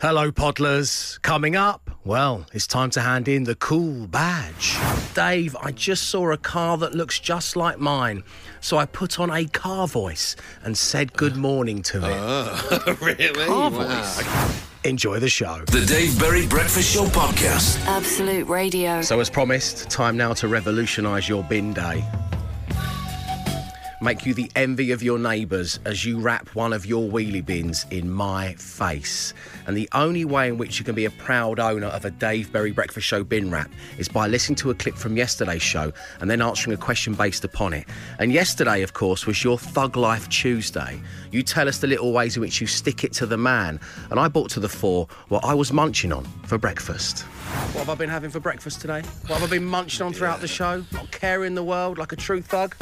Hello, Podlers. Coming up, well, it's time to hand in the cool badge. Dave, I just saw a car that looks just like mine, so I put on a car voice and said good morning to it. Oh, really? Car voice. Wow. Enjoy the show. The Dave Berry Breakfast Show Podcast. Absolute Radio. So as promised, time now to revolutionise your bin day. Make you the envy of your neighbours as you wrap one of your wheelie bins in my face. And the only way in which you can be a proud owner of a Dave Berry Breakfast Show bin wrap is by listening to a clip from yesterday's show and then answering a question based upon it. And yesterday, of course, was your Thug Life Tuesday. You tell us the little ways in which you stick it to the man. And I brought to the fore what I was munching on for breakfast. What have I been having for breakfast today? What have I been munching on throughout the show? Not caring the world like a true thug?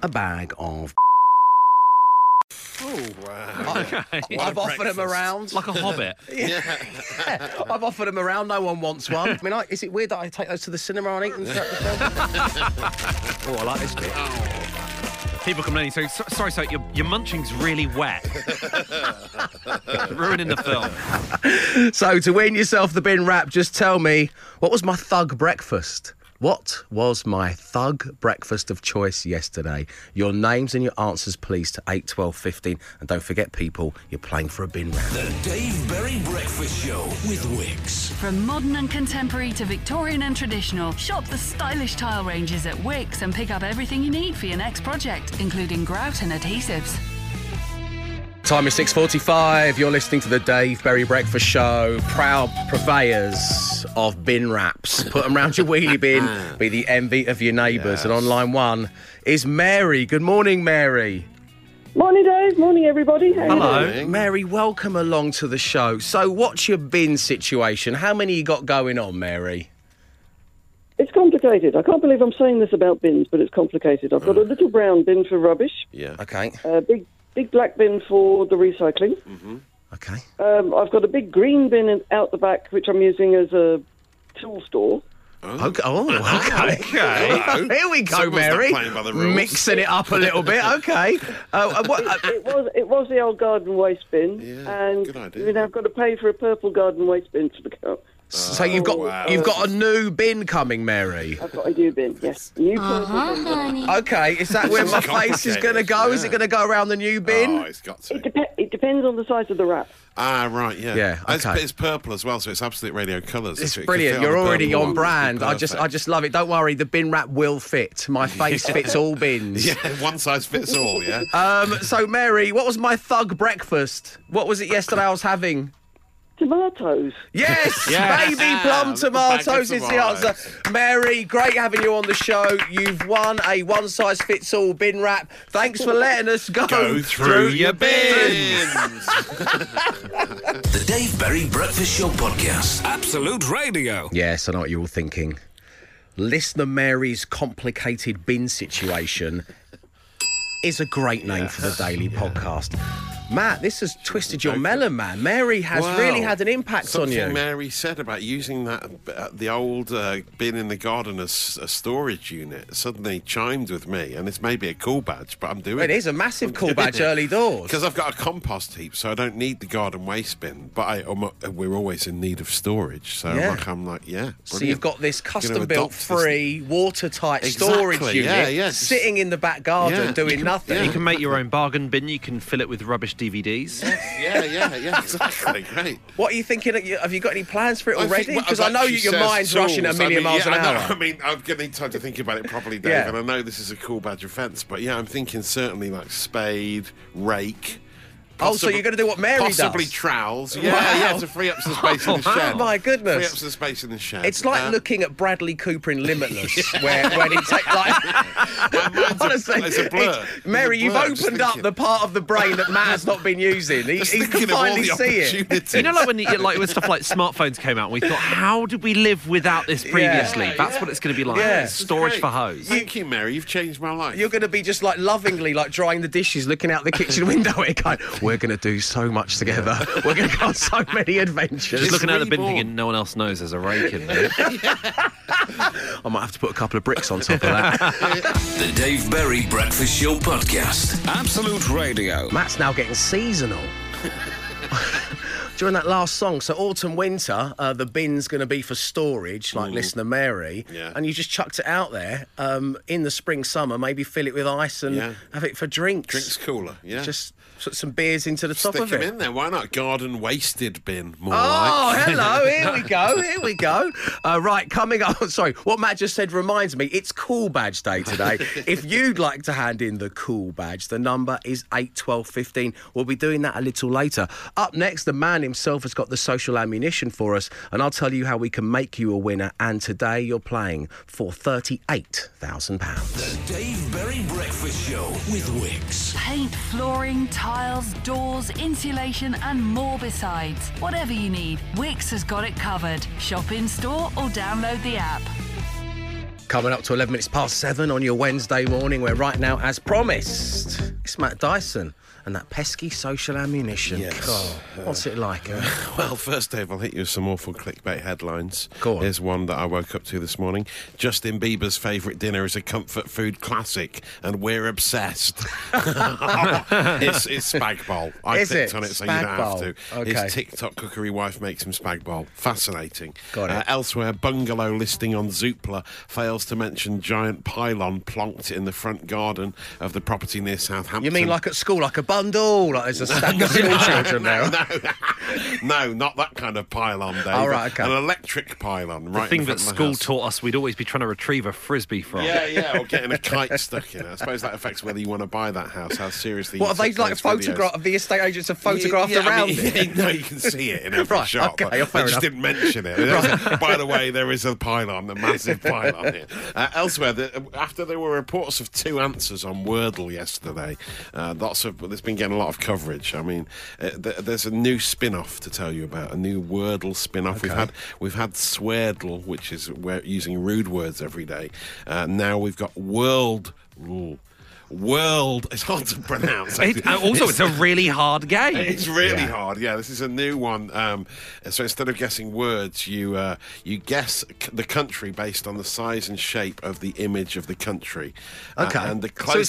A bag of... Oh, wow. I've offered them around. Like a hobbit. Yeah. I've offered them around. No one wants one. I mean, is it weird that I take those to the cinema and eat them throughout the film? Oh, I like this bit. Oh. People complaining, sorry, your munching's really wet. Ruining the film. So, to win yourself the bin wrap, just tell me, what was my thug breakfast? What was my thug breakfast of choice yesterday? Your names and your answers, please, to 81215. And don't forget, people, you're playing for a bin round. The Dave Berry Breakfast Show with Wickes. From modern and contemporary to Victorian and traditional, shop the stylish tile ranges at Wickes and pick up everything you need for your next project, including grout and adhesives. Time is 6:45. You're listening to the Dave Berry Breakfast Show. Proud purveyors of bin wraps. Put them round your wheelie bin. Be the envy of your neighbours. Yes. And on line one is Mary. Good morning, Mary. Morning, Dave. Morning, everybody. Hello. Mary, welcome along to the show. So what's your bin situation? How many you got going on, Mary? It's complicated. I can't believe I'm saying this about bins, but it's complicated. I've got a little brown bin for rubbish. Yeah. Okay. Big black bin for the recycling. Mm-hmm. Okay. I've got a big green bin out the back, which I'm using as a tool store. Oh, okay. Okay. Here we go, Mary. Mixing it up a little bit. Okay. It was the old garden waste bin. Yeah, and good idea. You know, I've got to pay for a purple garden waste bin for the car. So you've got a new bin coming, Mary. I've got a new bin, yes. New bin. Okay, is that where my face is going to go? Yeah. Is it going to go around the new bin? Oh, it's got to. It depends on the size of the wrap. Ah, right, yeah. Yeah, okay. It's purple as well, so it's Absolute Radio colours. It's brilliant. You're already on brand. I just love it. Don't worry, the bin wrap will fit. My face fits all bins. Yeah, one size fits all, yeah. So, Mary, what was my thug breakfast? What was it yesterday I was having? Tomatoes. Yes, yes. Baby plum tomatoes is the answer. Mary, great having you on the show. You've won a one-size-fits-all bin wrap. Thanks for letting us go through your bins. The Dave Berry Breakfast Show Podcast. Absolute Radio. Yes, I know what you're all thinking. Listener Mary's complicated bin situation is a great name for the daily podcast. Matt, this has twisted your melon, man. Mary has really had an impact on you. Something Mary said about using that the old bin in the garden as a storage unit suddenly chimed with me, and it's maybe a cool badge, but I'm doing it. It is a massive cool badge early doors. Because I've got a compost heap, so I don't need the garden waste bin, but we're always in need of storage, so brilliant. So you've got this custom-built, free, watertight storage unit sitting in the back garden doing nothing. Yeah. You can make your own bargain bin, you can fill it with rubbish DVDs. Yeah, exactly. Great. What are you thinking? Have you got any plans for it already? Because I know your mind's rushing a million miles an hour. I mean, I've given time to think about it properly, Dave, and I know this is a cool badge offence, but I'm thinking certainly like spade, rake. So you're going to do what Mary does? Possibly trowels. Yeah, to free up some space in the shed. Oh, my goodness. Free up some space in the shed. It's like looking at Bradley Cooper in Limitless, when he takes, honestly, it's a blur. Mary, you've opened up the part of the brain that Matt's not been using. He can finally see it. You know, like when stuff like smartphones came out, and we thought, how did we live without this previously? That's what it's going to be like. Yeah. Storage for hose. Thank you, Mary. You've changed my life. You're going to be just like lovingly, like drying the dishes, looking out the kitchen window and going, we're going to do so much together. We're going to go on so many adventures. Just looking at the bin thinking, no one else knows there's a rake in there. I might have to put a couple of bricks on top of that. The Dave Berry Breakfast Show Podcast. Absolute Radio. Matt's now getting seasonal. during that last song. So autumn, winter, the bin's going to be for storage, like Listener Mary. Yeah. And you just chucked it out there in the spring, summer, maybe fill it with ice and have it for drinks. Drinks cooler, yeah. Just put some beers into the top of it. Stick them in there. Why not? Garden wasted bin, more like. Oh, hello. Here we go. Here we go. Right, coming up. Sorry, what Matt just said reminds me, it's Cool Badge Day today. If you'd like to hand in the Cool Badge, the number is 81215. We'll be doing that a little later. Up next, the man himself has got the social ammunition for us, and I'll tell you how we can make you a winner. And today you're playing for £38,000. The Dave Berry Breakfast Show with Wickes. Paint, flooring, tiles, doors, insulation, and more besides. Whatever you need, Wickes has got it covered. Shop in store or download the app. Coming up to 11 minutes past 7 on your Wednesday morning, where right now, as promised, it's Matt Dyson and that pesky social ammunition. Yes. Oh, what's it like? Well, first, Dave, I'll hit you with some awful clickbait headlines. Go on. Here's one that I woke up to this morning. Justin Bieber's favourite dinner is a comfort food classic, and we're obsessed. It's spag bowl. I clicked on it, so spag you don't bowl. Have to. Okay. His TikTok cookery wife makes him spag bowl. Fascinating. Got it. Elsewhere, bungalow listing on Zoopla fails to mention giant pylon plonked in the front garden of the property near Southampton. You mean like at school, like a bundle? Like there's a stack of school children there? No, not that kind of pylon, Dave. Oh, right, okay. An electric pylon, right? The thing that school taught us we'd always be trying to retrieve a frisbee from. Yeah, or getting a kite stuck in it. I suppose that affects whether you want to buy that house, how seriously. What, are they like the estate agents have photographed around it? No, you can see it in every shop. Okay, I just didn't mention it. Right. By the way, there is a pylon, a massive pylon here. Elsewhere, after there were reports of two answers on Wordle yesterday, there's been getting a lot of coverage. I mean, there's a new spin-off to tell you about, a new Wordle spin-off. Okay. We've had Swerdle, which is using rude words every day. Now we've got Worldle. World, it's hard to pronounce. It's a really hard game. It's really hard. Yeah, this is a new one. So instead of guessing words, you guess the country based on the size and shape of the image of the country. Okay. And so it's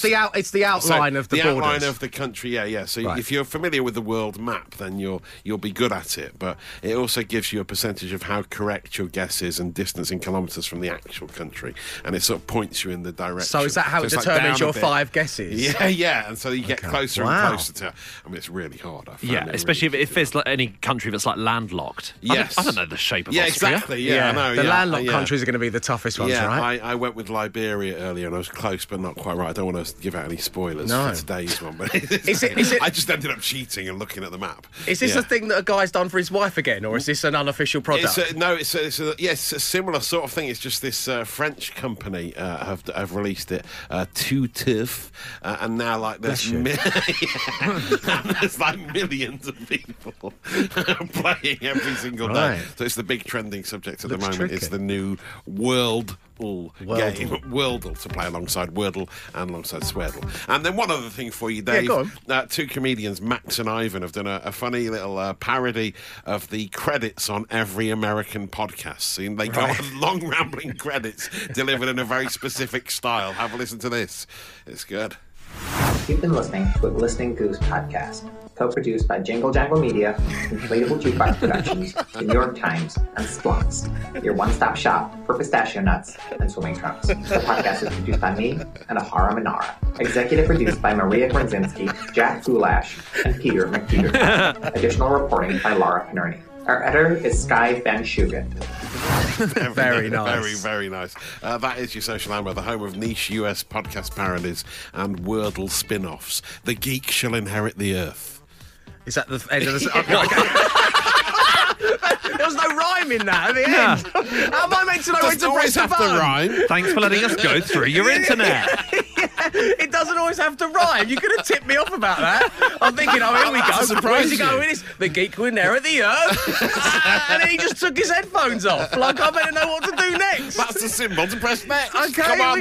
the outline of the borders. The outline of the country. Yeah. So if you're familiar with the world map, then you'll be good at it. But it also gives you a percentage of how correct your guess is and distance in kilometres from the actual country, and it sort of points you in the direction. So is that how it determines your five guesses? Yeah, and so you get closer and closer to... I mean, it's really hard. Especially really if it's like any country that's like landlocked. Yes. I don't know the shape of Austria. Exactly, yeah, I know. The landlocked countries are going to be the toughest ones, right? I went with Liberia earlier and I was close, but not quite right. I don't want to give out any spoilers for today's one, but I just ended up cheating and looking at the map. Is this a thing that a guy's done for his wife again, or is this an unofficial product? It's a similar sort of thing. It's just this French company have released it, Toutef, and now like there's like millions of people playing every single day. So it's the big trending subject at the moment. Tricky. It's the new Worldle to play alongside Wordle and alongside Swerdle. And then one other thing for you, Dave. Yeah, go on. Two comedians, Max and Ivan, have done a funny little parody of the credits on every American podcast. So they got long rambling credits delivered in a very specific style. Have a listen to this. It's good. You've been listening to The Listening Goose Podcast, co-produced by Jingle Jangle Media, Inflatable Jukebox Productions, The New York Times, and Splunks, your one-stop shop for pistachio nuts and swimming trunks. The podcast is produced by me and Ahara Manara. Executive produced by Maria Grzinski, Jack Goulash, and Peter McPeter. Additional reporting by Laura Panerney. Our editor is Sky Ben Shugan. Very nice. Very, very nice. That is your social ammo, the home of niche US podcast parodies and Wordle spin-offs. The geek shall inherit the earth. Is that the end of the... There was no rhyme in that at the end. How am I meant to know when to press the button? Rhyme. Thanks for letting us go through your internet. It doesn't always have to rhyme. You could have tipped me off about that. I'm thinking, here we go. Surprise, the geek will inherit the earth. And then he just took his headphones off. Like, I better know what to do next. That's the symbol to press next. Okay, here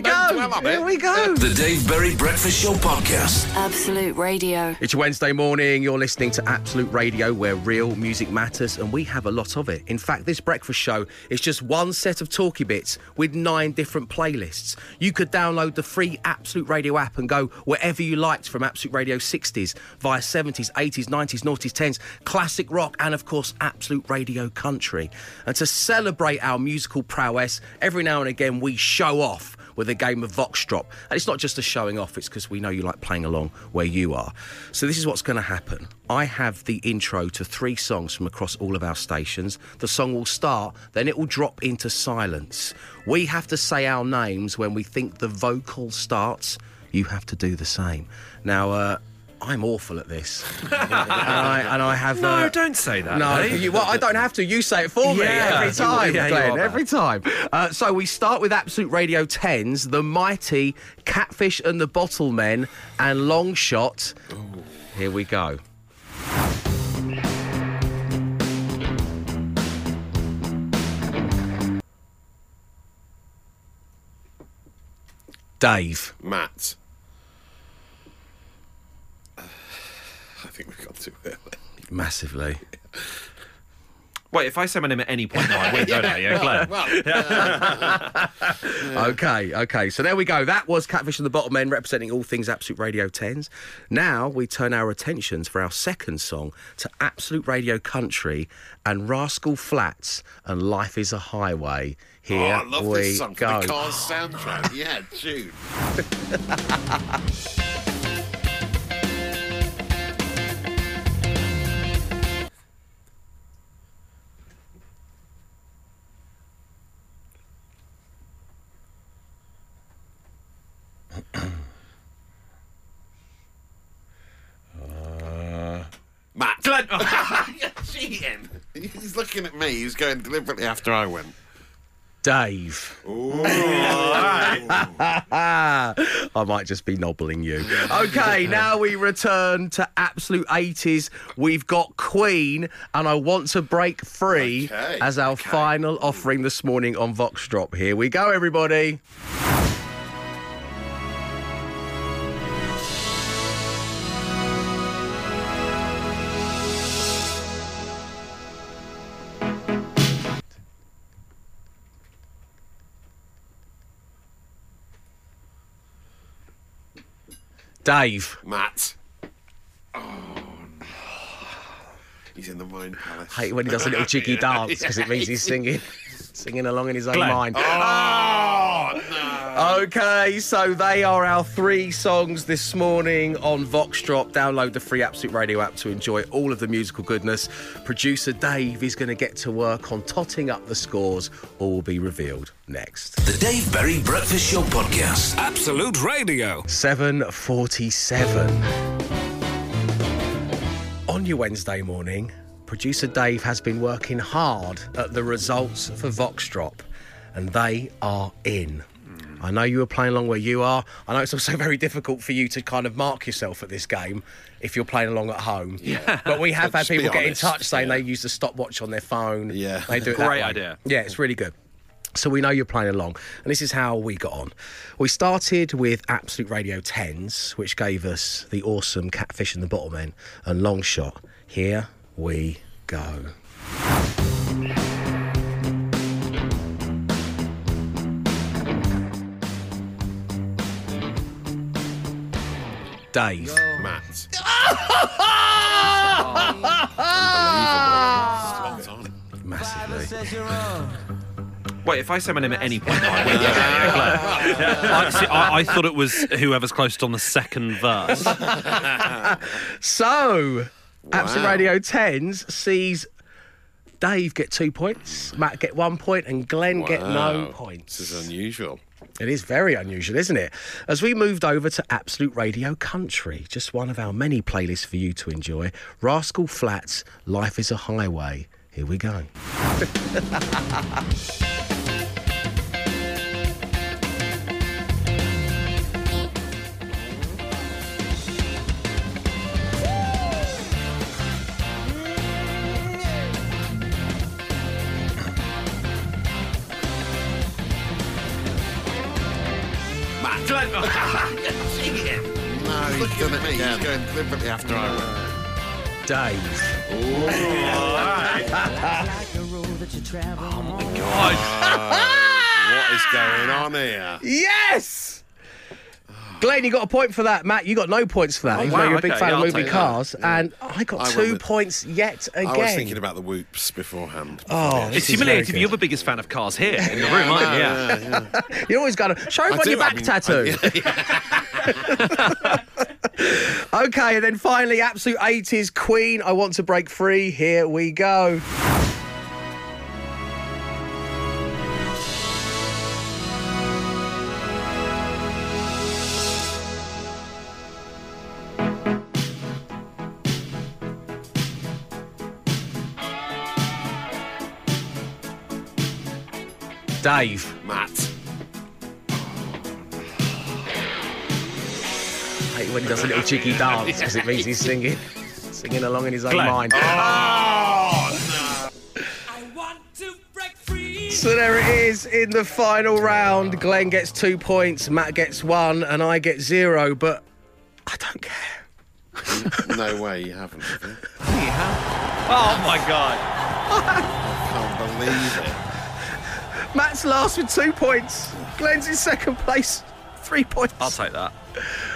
we go. The Dave Berry Breakfast Show Podcast. Absolute Radio. It's Wednesday morning. You're listening to Absolute Radio, where real music matters, and we have a lot of it. In fact, this breakfast show is just one set of talky bits with 9 different playlists. You could download the free Absolute Radio Radio app and go wherever you liked from Absolute Radio 60s, via 70s, 80s, 90s, noughties, 10s, classic rock and, of course, Absolute Radio country. And to celebrate our musical prowess, every now and again we show off with a game of Vox Drop. And it's not just a showing off, it's because we know you like playing along where you are. So this is what's going to happen. I have the intro to three songs from across all of our stations. The song will start, then it will drop into silence. We have to say our names when we think the vocal starts. You have to do the same. Now, I'm awful at this. and I have... No, don't say that. No, well, I don't have to. You say it for me every time, Glenn, every time. So we start with Absolute Radio 10s, the mighty Catfish and the Bottlemen, and Long Shot. Ooh. Here we go. Dave. Matt. I think we've got too early. Massively. Wait, if I say my name at any point, I win, don't I? Yeah, Glenn. Well. OK, so there we go. That was Catfish and the Bottlemen representing all things Absolute Radio 10s. Now we turn our attentions for our second song to Absolute Radio Country and Rascal Flatts and Life is a Highway. Here I love this song from the Cars soundtrack. Yeah, June. Matt. You're cheating. He's looking at me. He's going deliberately after I went. Dave. Ooh. I might just be nobbling you. OK, now we return to Absolute 80s. We've got Queen and I Want to Break Free as our final offering this morning on Vox Drop. Here we go, everybody. Dave. Matt. Oh, no. He's in the mind palace. I hate when he does a little jiggy dance because it means he's singing along in his own mind. Oh, no. OK, so they are our three songs this morning on Vox Drop. Download the free Absolute Radio app to enjoy all of the musical goodness. Producer Dave is going to get to work on totting up the scores. All will be revealed next. The Dave Berry Breakfast Show Podcast. Absolute Radio. 7:47. On your Wednesday morning, producer Dave has been working hard at the results for Vox Drop, and they are in. I know you were playing along where you are. I know it's also very difficult for you to kind of mark yourself at this game if you're playing along at home. Yeah. But we have had people get in touch saying they use the stopwatch on their phone. Yeah. They do it. Great idea. Yeah, it's really good. So we know you're playing along, and this is how we got on. We started with Absolute Radio 10s, which gave us the awesome Catfish and the Bottlemen and Long Shot. Here we go. Dave. Yo. Matt. Massively. Wait, if I say my name at any point, I win. I thought it was whoever's closest on the second verse. So, wow. Absolute Radio 10s sees Dave get 2 points, Matt get 1 point, and Glenn get no points. This is unusual. It is very unusual, isn't it? As we moved over to Absolute Radio Country, just one of our many playlists for you to enjoy, Rascal Flatts, Life is a Highway. Here we go. After I went. Dave. Ooh, oh, my God. What is going on here? Yes! Glenn, you got a point for that. Matt, you got no points for that. Even though you're a big fan of movie Cars. Yeah. And I got 2 points yet again. I was thinking about the whoops beforehand. Oh, it's humiliating. You're the biggest fan of Cars here in the room, aren't you? Yeah. You always got to show him on your back tattoo. Okay, and then finally, Absolute 80s Queen, I Want to Break Free. Here we go. Dave. Matt. When he does a little cheeky dance, because it means he's singing along in his own mind. Oh, no. I want to break free. So there it is in the final round. Glenn gets 2 points, Matt gets one, and I get 0. But I don't care. No way, you haven't. Have you? You have. Oh my God! I can't believe it. Matt's last with 2 points. Glenn's in second place, 3 points. I'll take that.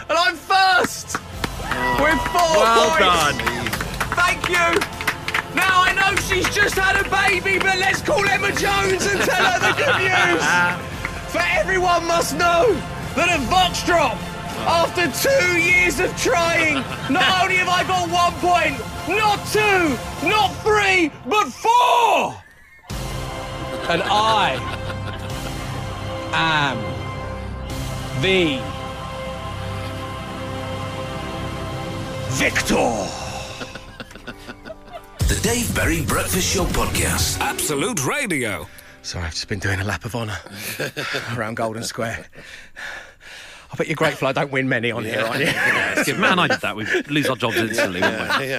And I'm first! With 4 points! Well done. Thank you! Now I know she's just had a baby, but let's call Emma Jones and tell her the good news! For everyone must know that at Vox Drop, after 2 years of trying, not only have I got 1 point, not 2, not 3, but 4! And I am the Victor! The Dave Berry Breakfast Show Podcast. Absolute Radio. Sorry, I've just been doing a lap of honour around Golden Square. I bet you're grateful I don't win many on here, aren't you? Yeah, good. Man, I did that. We'd lose our jobs instantly, wouldn't we?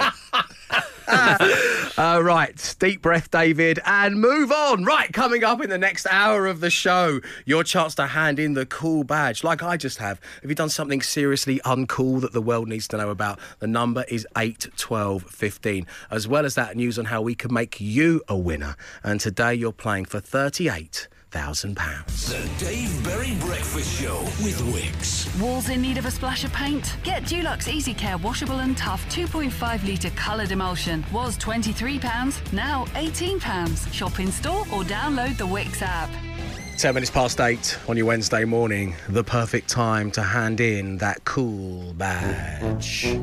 Right, deep breath, David, and move on. Right, coming up in the next hour of the show, your chance to hand in the cool badge, like I just have. Have you done something seriously uncool that the world needs to know about? The number is 81215. As well as that, news on how we can make you a winner. And today you're playing for £38,000. The Dave Berry Breakfast Show with Wickes. Walls in need of a splash of paint? Get Dulux Easy Care Washable and Tough 2.5 litre coloured emulsion. Was £23, now £18. Shop in store or download the Wickes app. 10 minutes past 8 on your Wednesday morning. The perfect time to hand in that cool badge.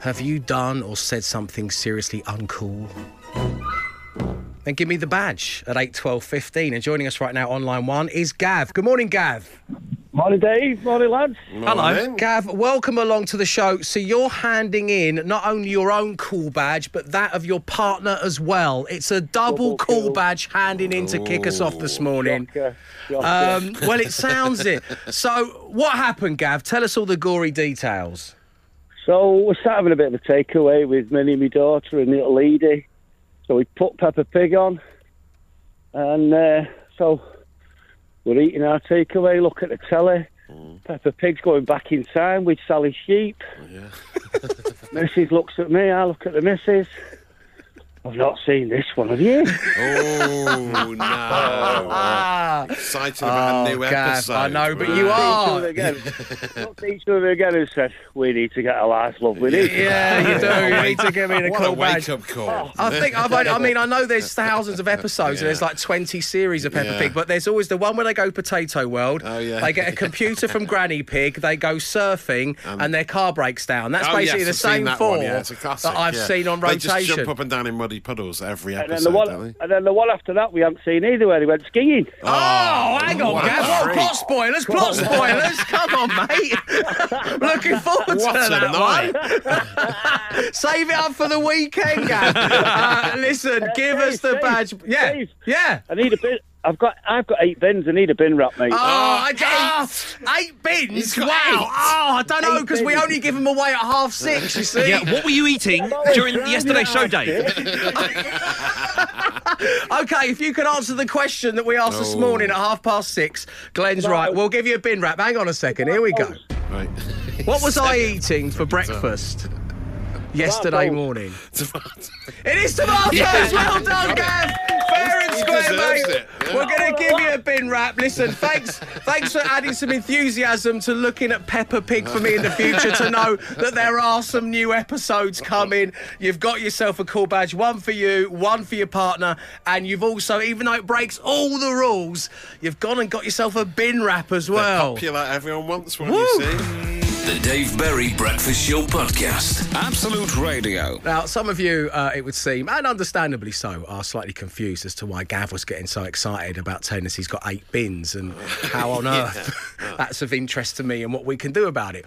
Have you done or said something seriously uncool? Then give me the badge at 81215. And joining us right now on line one is Gav. Good morning, Gav. Morning, Dave. Morning, lads. Hello. Gav, welcome along to the show. So you're handing in not only your own cool badge, but that of your partner as well. It's a double cool badge handing in to kick us off this morning. Well, it sounds it. So what happened, Gav? Tell us all the gory details. So we sat having a bit of a takeaway with Minnie and my daughter and the little lady. So we put Peppa Pig on, and so we're eating our takeaway, look at the telly. Peppa Pig's going back in time with Sally Sheep. Oh, yeah. Mrs. looks at me, I look at the missus. I've not seen this one, have you? Oh, no. Excited about a new episode. I know, but you are. Looked at each other again and said, we need to get a life, love. We need to. Yeah, you do. You need to give me the cool badge. What a wake-up call. I mean, I know there's thousands of episodes and there's like 20 series of Peppa Pig, but there's always the one where they go Potato World, they get a computer from Granny Pig, they go surfing, and their car breaks down. That's basically the same four that I've seen on rotation. They just jump up and down in muddy puddles every episode, and then the one after that we haven't seen either, where he went skiing. Oh, hang on, Gav. Plot spoilers. Come on, mate. Looking forward to that one. Save it up for the weekend, Gav. Listen, give us the badge. Yeah, Dave, yeah. I need a bit. I've got 8 bins. I need a bin wrap, mate. Oh, 8 bins? Wow. I don't know, because we only give them away at 6:30, you see. Yeah, what were you eating during yesterday's show, Dave? OK, if you could answer the question that we asked this morning at 6:30, Glenn's right. We'll give you a bin wrap. Hang on a second. Here we go. Right. What was I eating for breakfast yesterday morning? It is tomatoes. Well done, Gav. Fair and That's great, mate. It, yeah. We're going to give you a bin wrap. Listen, thanks for adding some enthusiasm to looking at Peppa Pig for me in the future, to know that there are some new episodes coming. You've got yourself a cool badge, one for you, one for your partner, and you've also, even though it breaks all the rules, you've gone and got yourself a bin wrap as well. They're popular, everyone wants one, you see. The Dave Berry Breakfast Show Podcast. Absolute Radio. Now, some of you, it would seem, and understandably so, are slightly confused as to why Gav was getting so excited about telling us he's got 8 bins and how on earth that's of interest to me and what we can do about it.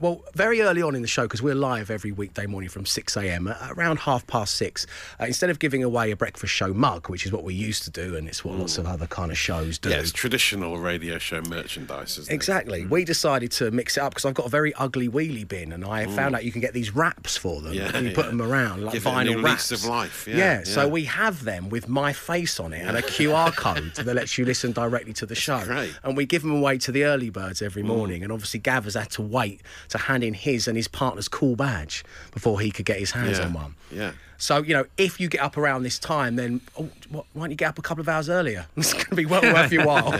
Well, very early on in the show, because we're live every weekday morning from 6am, around 6:30, instead of giving away a breakfast show mug, which is what we used to do, and it's what lots of other kind of shows do. Yeah, it's traditional radio show merchandise, isn't it? Exactly. We decided to mix it up because I've got a very ugly wheelie bin, and I found out you can get these wraps for them. Yeah, and you put them around, like vinyl wraps. Lease of life. Yeah, so we have them with my face on it and a QR code that lets you listen directly to the show. Great. And we give them away to the early birds every morning, and obviously Gav has had to wait to hand in his and his partner's cool badge before he could get his hands on one. Yeah. So, you know, if you get up around this time, then why don't you get up a couple of hours earlier? It's going to be well worth your while.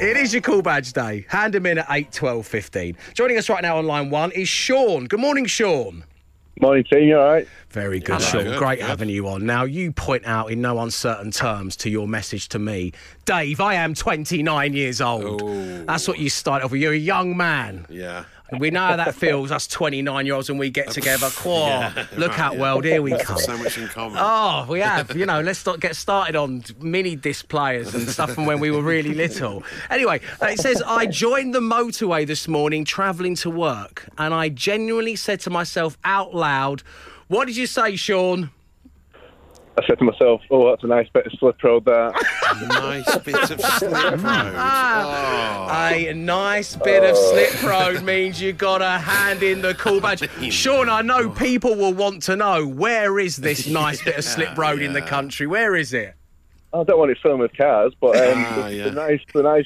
It is your cool badge day. Hand them in at 8, 12, 15. Joining us right now on line one is Sean. Good morning, Sean. Morning, team. You all right? Very good, Sean. Good. Great having you on. Now, you point out in no uncertain terms to your message to me, Dave, I am 29 years old. Ooh. That's what you start off with. You're a young man. Yeah. And we know how that feels, us 29-year-olds, when we get together. Look out, world, here we come. So much in common. Oh, we have. You know, let's not get started on mini disc players and stuff from when we were really little. Anyway, it says, I joined the motorway this morning travelling to work, and I genuinely said to myself out loud, what did you say, Sean? I said to myself, oh, that's a nice bit of slip road there. Nice bit of slip road. A nice bit of slip road means you got to hand in the cool badge. Sean, I know people will want to know, where is this nice bit of slip road in the country? Where is it? I don't want it filmed with Cars, but the nice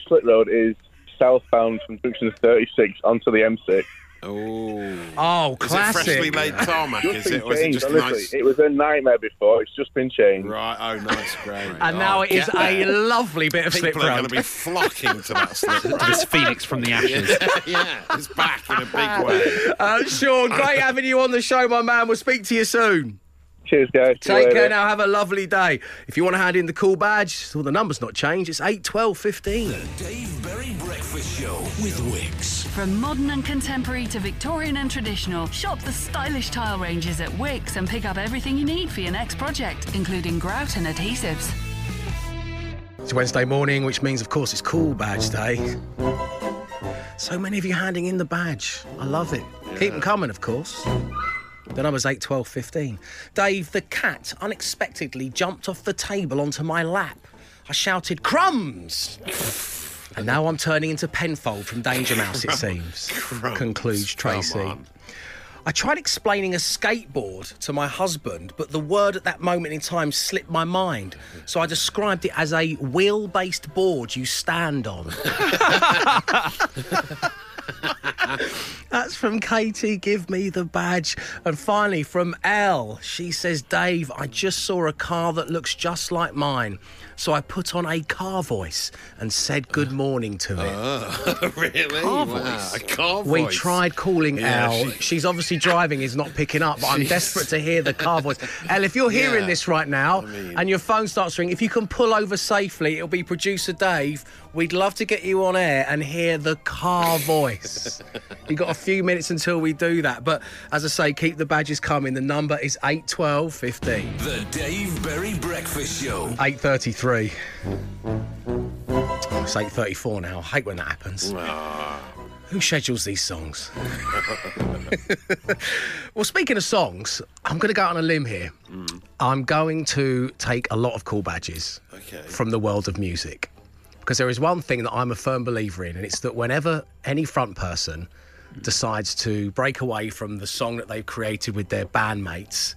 slip road is southbound from junction 36 onto the M6. Oh, classic. Is it freshly laid tarmac, is it? Or is it just nice? It was a nightmare before. It's just been changed. Right, oh, nice, great. And now it is a lovely bit of slip road. People are going to be flocking to that slip road. It's Phoenix from the ashes. It's back in a big way. Sean, great having you on the show, my man. We'll speak to you soon. Cheers, guys. Take care now. Have a lovely day. If you want to hand in the cool badge, well, the number's not changed. It's 8, 12, 15. The Dave Berry Breakfast Show with Wickes. From modern and contemporary to Victorian and traditional, shop the stylish tile ranges at Wickes and pick up everything you need for your next project, including grout and adhesives. It's Wednesday morning, which means, of course, it's cool badge day. So many of you handing in the badge. I love it. Yeah. Keep them coming, of course. The number's 8, 12, 15. Dave, the cat unexpectedly jumped off the table onto my lap. I shouted, crumbs! And now I'm turning into Penfold from Danger Mouse, it seems, concludes Tracy. I tried explaining a skateboard to my husband, but the word at that moment in time slipped my mind. So I described it as a wheel-based board you stand on. That's from Katie, give me the badge. And finally, from Elle, she says, Dave, I just saw a car that looks just like mine. So I put on a car voice and said good morning to it. Oh, really? Car voice? Wow. A car voice? We tried calling Elle. She's obviously driving, is not picking up, but I'm desperate to hear the car voice. Elle, if you're hearing this right now and your phone starts ringing, if you can pull over safely, it'll be producer Dave. We'd love to get you on air and hear the car voice. You've got a few minutes until we do that. But as I say, keep the badges coming. The number is 8, 12, 15. The Dave Berry Breakfast Show. 8:33. It's 8:34 now. I hate when that happens. Who schedules these songs? Well, speaking of songs, I'm going to go out on a limb here. I'm going to take a lot of cool badges from the world of music, because there is one thing that I'm a firm believer in, and it's that whenever any front person decides to break away from the song that they've created with their bandmates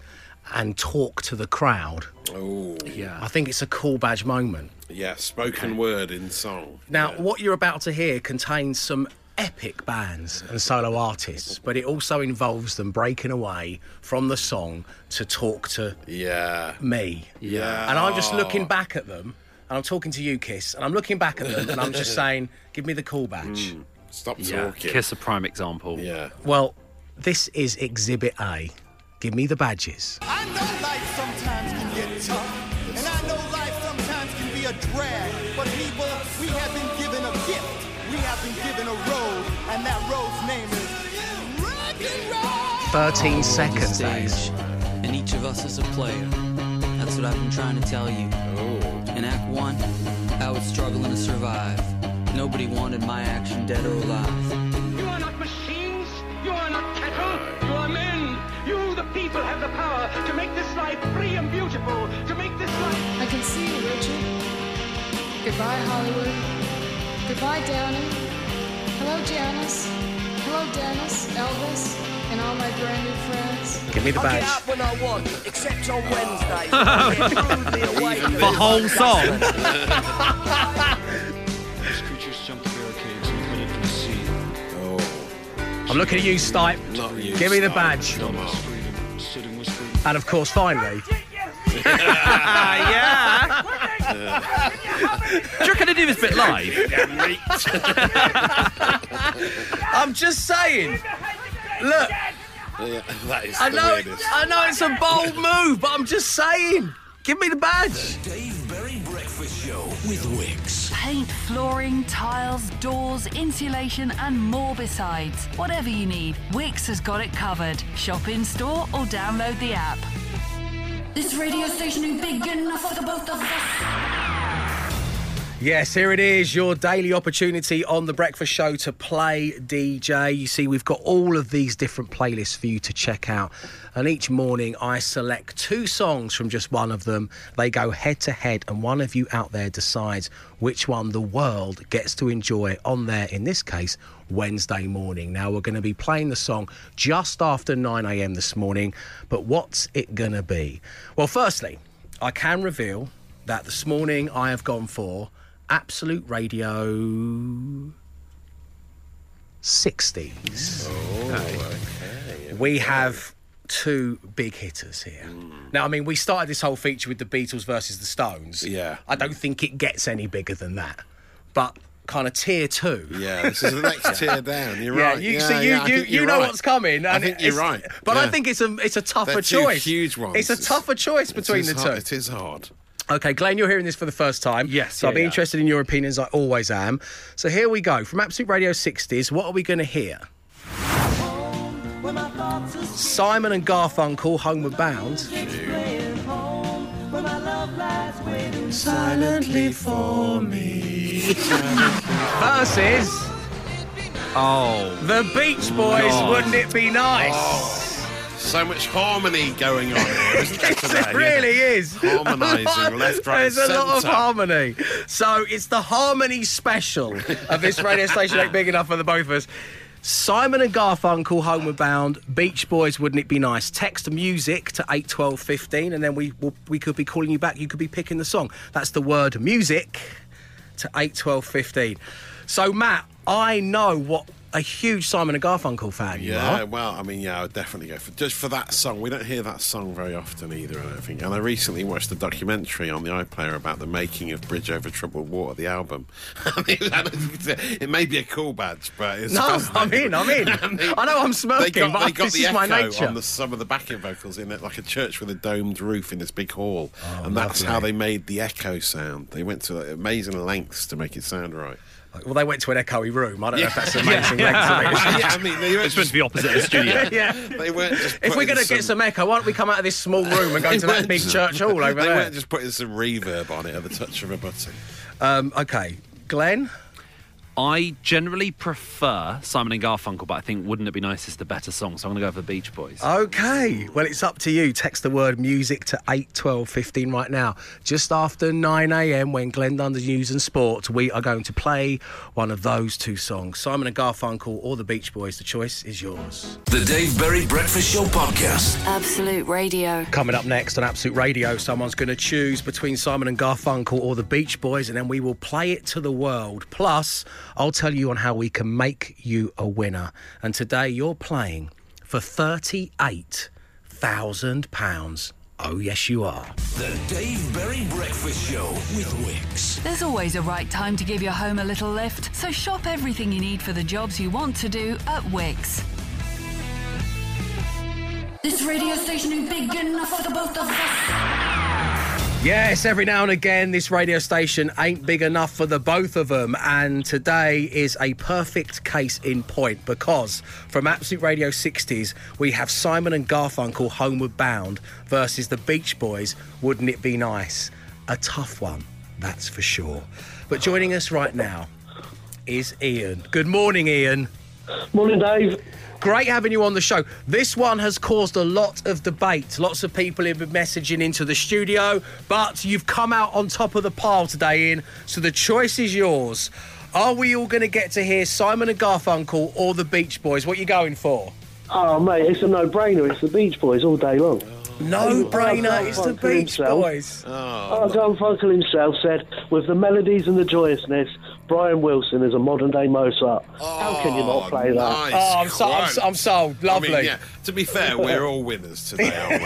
and talk to the crowd, I think it's a cool badge moment. Yeah, spoken word in song. Now, what you're about to hear contains some epic bands and solo artists, but it also involves them breaking away from the song to talk to me. Yeah. And I'm just looking back at them, and I'm talking to you, Kiss, and I'm looking back at them, and I'm just saying, give me the call badge. Stop talking. Kiss a prime example. Yeah. Well, this is Exhibit A. Give me the badges. I know life sometimes can get tough, and I know life sometimes can be a drag, but people, we have been given a gift. We have been given a road, and that road's name is rock and roll. 13 seconds, stage, and each of us is a player. That's what I've been trying to tell you. Oh. In Act 1, I was struggling to survive. Nobody wanted my action, dead or alive. You are not machines, you are not cattle, you are men. You, the people, have the power to make this life free and beautiful, to make this life... I can see you, Richard. Goodbye, Hollywood. Goodbye, Downey. Hello, Janice. Hello, Dennis, Elvis, and all my brand new friends. Give me the badge. I get up when I want, except on Wednesdays. The whole song. These creatures jumped the barricades and committed to the sea. Oh. I'm looking at you, Stipe. Give me the badge. And of course, finally. Do you reckon they do this bit live? I'm just saying. Look, that is I know it's a bold move, but I'm just saying. Give me the badge. The Dave Berry Breakfast Show with Wickes. Paint, flooring, tiles, doors, insulation, and more besides. Whatever you need, Wickes has got it covered. Shop in store or download the app. This radio station ain't big enough for the both of us. Yes, here it is, your daily opportunity on The Breakfast Show to play DJ. You see, we've got all of these different playlists for you to check out. And each morning, I select two songs from just one of them. They go head-to-head, and one of you out there decides which one the world gets to enjoy on their, in this case, Wednesday morning. Now, we're going to be playing the song just after 9 a.m. this morning, but what's it going to be? Well, firstly, I can reveal that this morning I have gone for Absolute Radio 60s. Oh, okay. We have two big hitters here. Now, I mean, we started this whole feature with the Beatles versus the Stones. Yeah. I don't think it gets any bigger than that. But kind of tier two. Yeah, this is the next tier down. You're right. Yeah, you know what's coming. And I think you're right. But I think it's a tougher choice. Huge ones. It's a tougher choice between the two. It is hard. Okay, Glenn, you're hearing this for the first time. Yes. So I'll be interested in your opinions. I always am. So here we go. From Absolute Radio 60s, what are we going to hear? Simon and Garfunkel, Homeward Bound. Silently for me. Versus The Beach Boys, God. Wouldn't it be nice? So much harmony going on here, isn't there, today? It really is. Harmonising left, right, there's centre. A lot of harmony. So it's the harmony special of this radio station ain't big enough for the both of us. Simon and Garfunkel, Homeward Bound, Beach Boys, Wouldn't It Be Nice? Text music to 81215 and then we could be calling you back. You could be picking the song. That's the word music to 81215. So, Matt, I know what a huge Simon and Garfunkel fan you are. Yeah, well, I mean, I would definitely go for... Just for that song. We don't hear that song very often either, I don't think. And I recently watched a documentary on the iPlayer about the making of Bridge Over Troubled Water, the album. It may be a cool badge, but it's... No, I'm in. I know I'm smirking, but this is my nature. They got the echo on some of the backing vocals in it, like a church with a domed roof in this big hall. Oh, and that's how they made the echo sound. They went to amazing lengths to make it sound right. Well, they went to an echoey room. I don't know if that's amazing. I mean, they went to the opposite of the studio. They weren't just... If we're going to get some echo, why don't we come out of this small room and go to that big church hall over there? They weren't just putting some reverb on it at the touch of a button. OK, Glenn? I generally prefer Simon and Garfunkel, but I think Wouldn't It Be Nice is the better song, so I'm going to go for Beach Boys. OK, well, it's up to you. Text the word music to 81215 right now. Just after 9 a.m, when Glenn done the news and sports, we are going to play one of those two songs. Simon and Garfunkel or the Beach Boys, the choice is yours. The Dave Berry Breakfast Show Podcast. Absolute Radio. Coming up next on Absolute Radio, someone's going to choose between Simon and Garfunkel or the Beach Boys, and then we will play it to the world. Plus... I'll tell you on how we can make you a winner. And today you're playing for £38,000. Oh, yes, you are. The Dave Berry Breakfast Show with Wickes. There's always a right time to give your home a little lift, so shop everything you need for the jobs you want to do at Wickes. This radio station ain't big enough for the both of us. Yes, every now and again, this radio station ain't big enough for the both of them. And today is a perfect case in point because from Absolute Radio 60s, we have Simon and Garfunkel Homeward Bound versus the Beach Boys, Wouldn't It Be Nice? A tough one, that's for sure. But joining us right now is Ian. Good morning, Ian. Morning, Dave. Great having you on the show. This one has caused a lot of debate. Lots of people have been messaging into the studio, but you've come out on top of the pile today, Ian, so the choice is yours. Are we all going to get to hear Simon and Garfunkel or the Beach Boys? What are you going for? Oh, mate, it's a no-brainer. It's the Beach Boys all day long. No-brainer, it's the Beach Boys. Garfunkel himself said, with the melodies and the joyousness, Brian Wilson is a modern-day Mozart. Oh, how can you not play that? Oh, I'm sold. Lovely. I mean, yeah, to be fair, we're all winners today, aren't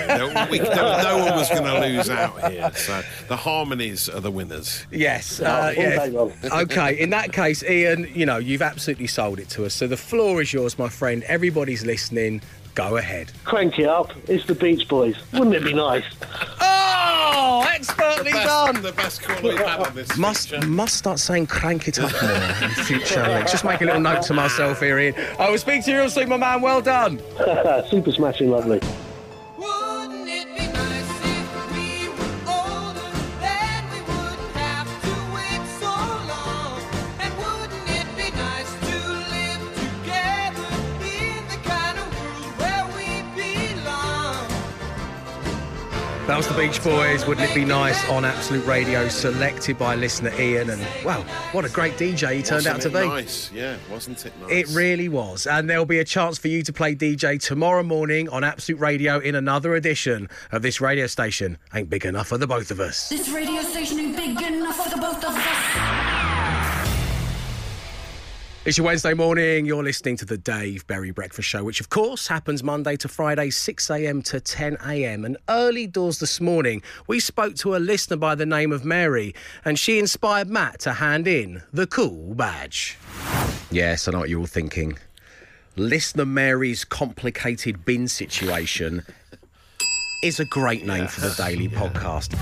we? No one was going to lose out here, so the harmonies are the winners. Yes. OK, in that case, Ian, you know, you've absolutely sold it to us, so the floor is yours, my friend. Everybody's listening. Go ahead. Crank it up. It's the Beach Boys. Wouldn't it be nice? Oh, expertly done. The best call we've had on this feature. Must start saying crank it up more in future. Just make a little note to myself here, Ian. I will speak to you real soon, my man. Well done. Super smashing, lovely. That was the Beach Boys, Wouldn't It Be Nice, on Absolute Radio, selected by listener Ian. And, wow, what a great DJ he turned out to be. Nice, yeah, wasn't it nice? It really was. And there'll be a chance for you to play DJ tomorrow morning on Absolute Radio in another edition of This Radio Station Ain't Big Enough for the Both of Us. This radio station ain't big enough for the both of us. It's your Wednesday morning. You're listening to the Dave Berry Breakfast Show, which, of course, happens Monday to Friday, 6am to 10am. And early doors this morning, we spoke to a listener by the name of Mary, and she inspired Matt to hand in the cool badge. Yes, I know what you're all thinking. Listener Mary's complicated bin situation is a great name for the daily podcast.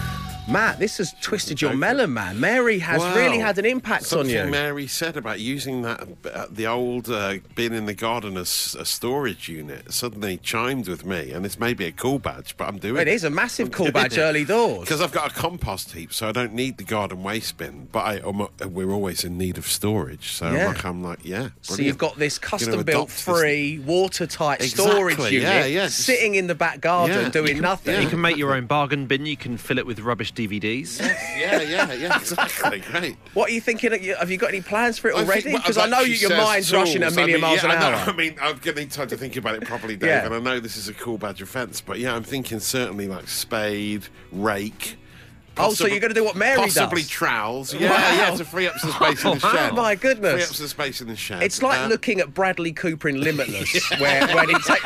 Matt, this has twisted your melon, man. Mary has really had an impact on you. Mary said about using that the old bin in the garden as a storage unit suddenly chimed with me, and this may be a cool badge, but I'm doing it. It is a massive cool badge early doors. Because I've got a compost heap, so I don't need the garden waste bin, but we're always in need of storage, so brilliant. So you've got this custom-built, free, watertight storage unit sitting in the back garden doing nothing. Yeah. You can make your own bargain bin, you can fill it with rubbish DVDs. Yeah, exactly. Great. What are you thinking? Have you got any plans for it already? Because I know your mind's rushing at a million miles an hour. I've got time to think about it properly, Dave, and I know this is a cool badge offence, but I'm thinking certainly like spade, rake. So you're going to do what Mary does? Possibly trowels. Yeah, to free up some space in the shed. Oh, my goodness. Free up some space in the shed. It's like looking at Bradley Cooper in Limitless, where he takes,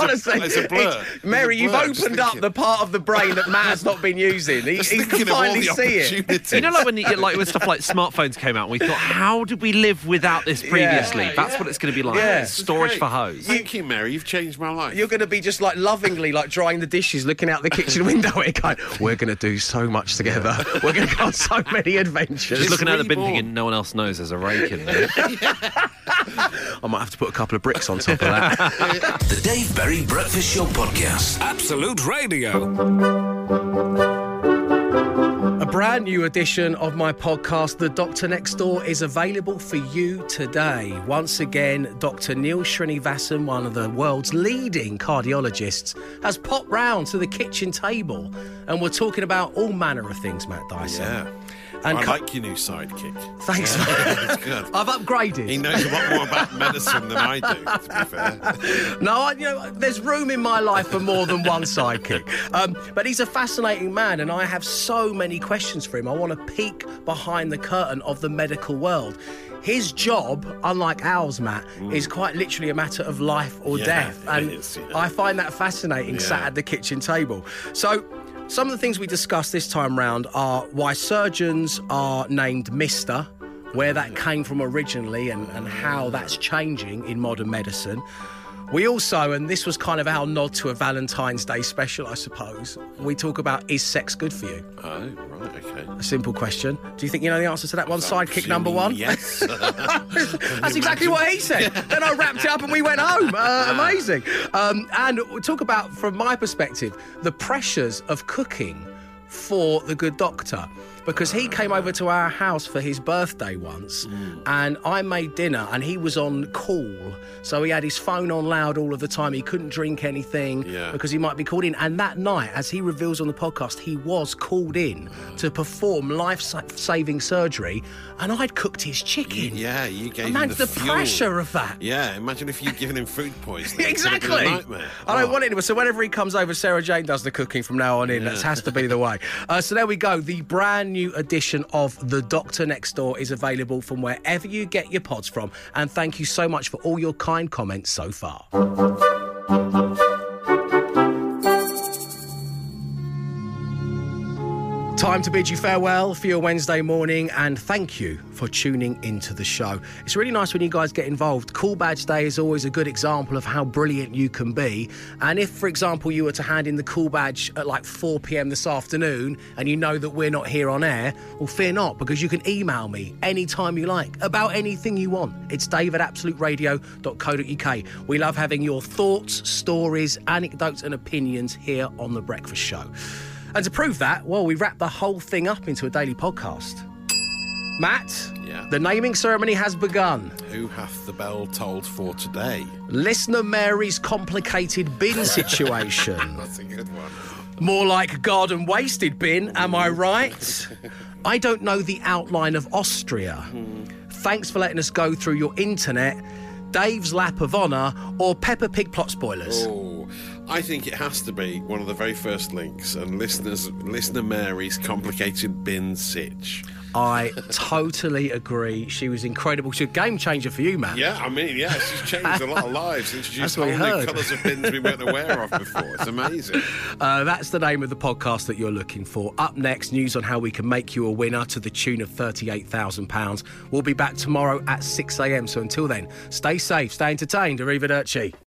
honestly, it's a blur. Mary, you've opened up the part of the brain that man's not been using. He can finally see it. You know, like when stuff like smartphones came out, and we thought, how did we live without this previously? That's what it's going to be like. Yeah. Storage for hose. Thank you, Mary. You've changed my life. You're going to be just like lovingly, like drying the dishes, looking out the kitchen window and going, we're going to do so much together. We're going to go on so many adventures. Just looking at the bin thinking, no one else knows there's a rake in there. I might have to put a couple of bricks on top of that. The Dave Berry Breakfast Show Podcast. Absolute Radio. A brand new edition of my podcast, The Doctor Next Door, is available for you today. Once again, Dr. Neil Srinivasan, one of the world's leading cardiologists, has popped round to the kitchen table, and we're talking about all manner of things, Matt Dyson. Yeah. And I like your new sidekick. Thanks. Yeah, it's good. I've upgraded. He knows a lot more about medicine than I do, to be fair. No, there's room in my life for more than one sidekick. But he's a fascinating man, and I have so many questions for him. I want to peek behind the curtain of the medical world. His job, unlike ours, Matt, is quite literally a matter of life or death. And I find that fascinating, sat at the kitchen table. So some of the things we discussed this time round are why surgeons are named Mr., where that came from originally and how that's changing in modern medicine. We also, and this was kind of our nod to a Valentine's Day special, I suppose, we talk about, is sex good for you? Oh, right, OK. A simple question. Do you think you know the answer to that one? Sidekick number one? Yes. That's exactly what he said. Then I wrapped it up and we went home. Amazing. And we'll talk about, from my perspective, the pressures of cooking for the good doctor. Because he came over to our house for his birthday once, and I made dinner, and he was on call. So he had his phone on loud all of the time. He couldn't drink anything because he might be called in. And that night, as he reveals on the podcast, he was called in to perform life-saving surgery, and I'd cooked his chicken. Yeah, you gave him the fuel. Imagine the pressure of that. Yeah, imagine if you'd given him food poisoning. Exactly. It would have been a nightmare. I don't want it. So whenever he comes over, Sarah Jane does the cooking from now on in. That has to be the way. So there we go. The brand new edition of The Doctor Next Door is available from wherever you get your pods from, and thank you so much for all your kind comments so far. Time to bid you farewell for your Wednesday morning, and thank you for tuning into the show. It's really nice when you guys get involved. Cool Badge Day is always a good example of how brilliant you can be. And if, for example, you were to hand in the Cool Badge at like 4 p.m. this afternoon and you know that we're not here on air, well, fear not, because you can email me anytime you like about anything you want. It's dave@absoluteradio.co.uk. We love having your thoughts, stories, anecdotes and opinions here on The Breakfast Show. And to prove that, well, we wrap the whole thing up into a daily podcast. Matt, the naming ceremony has begun. Who hath the bell tolled for today? Listener Mary's complicated bin situation. That's a good one. More like garden wasted bin, am I right? I don't know the outline of Austria. Thanks for letting us go through your internet. Dave's lap of honour, or Peppa Pig plot spoilers? Oh, I think it has to be one of the very first links, and listener Mary's complicated bin sitch. I totally agree. She was incredible. She's a game changer for you, man. Yeah, I mean, she's changed a lot of lives. Introduced all new colours of bins we weren't aware of before. It's amazing. That's the name of the podcast that you're looking for. Up next, news on how we can make you a winner to the tune of £38,000. We'll be back tomorrow at 6 a.m. So until then, stay safe, stay entertained. Arrivederci.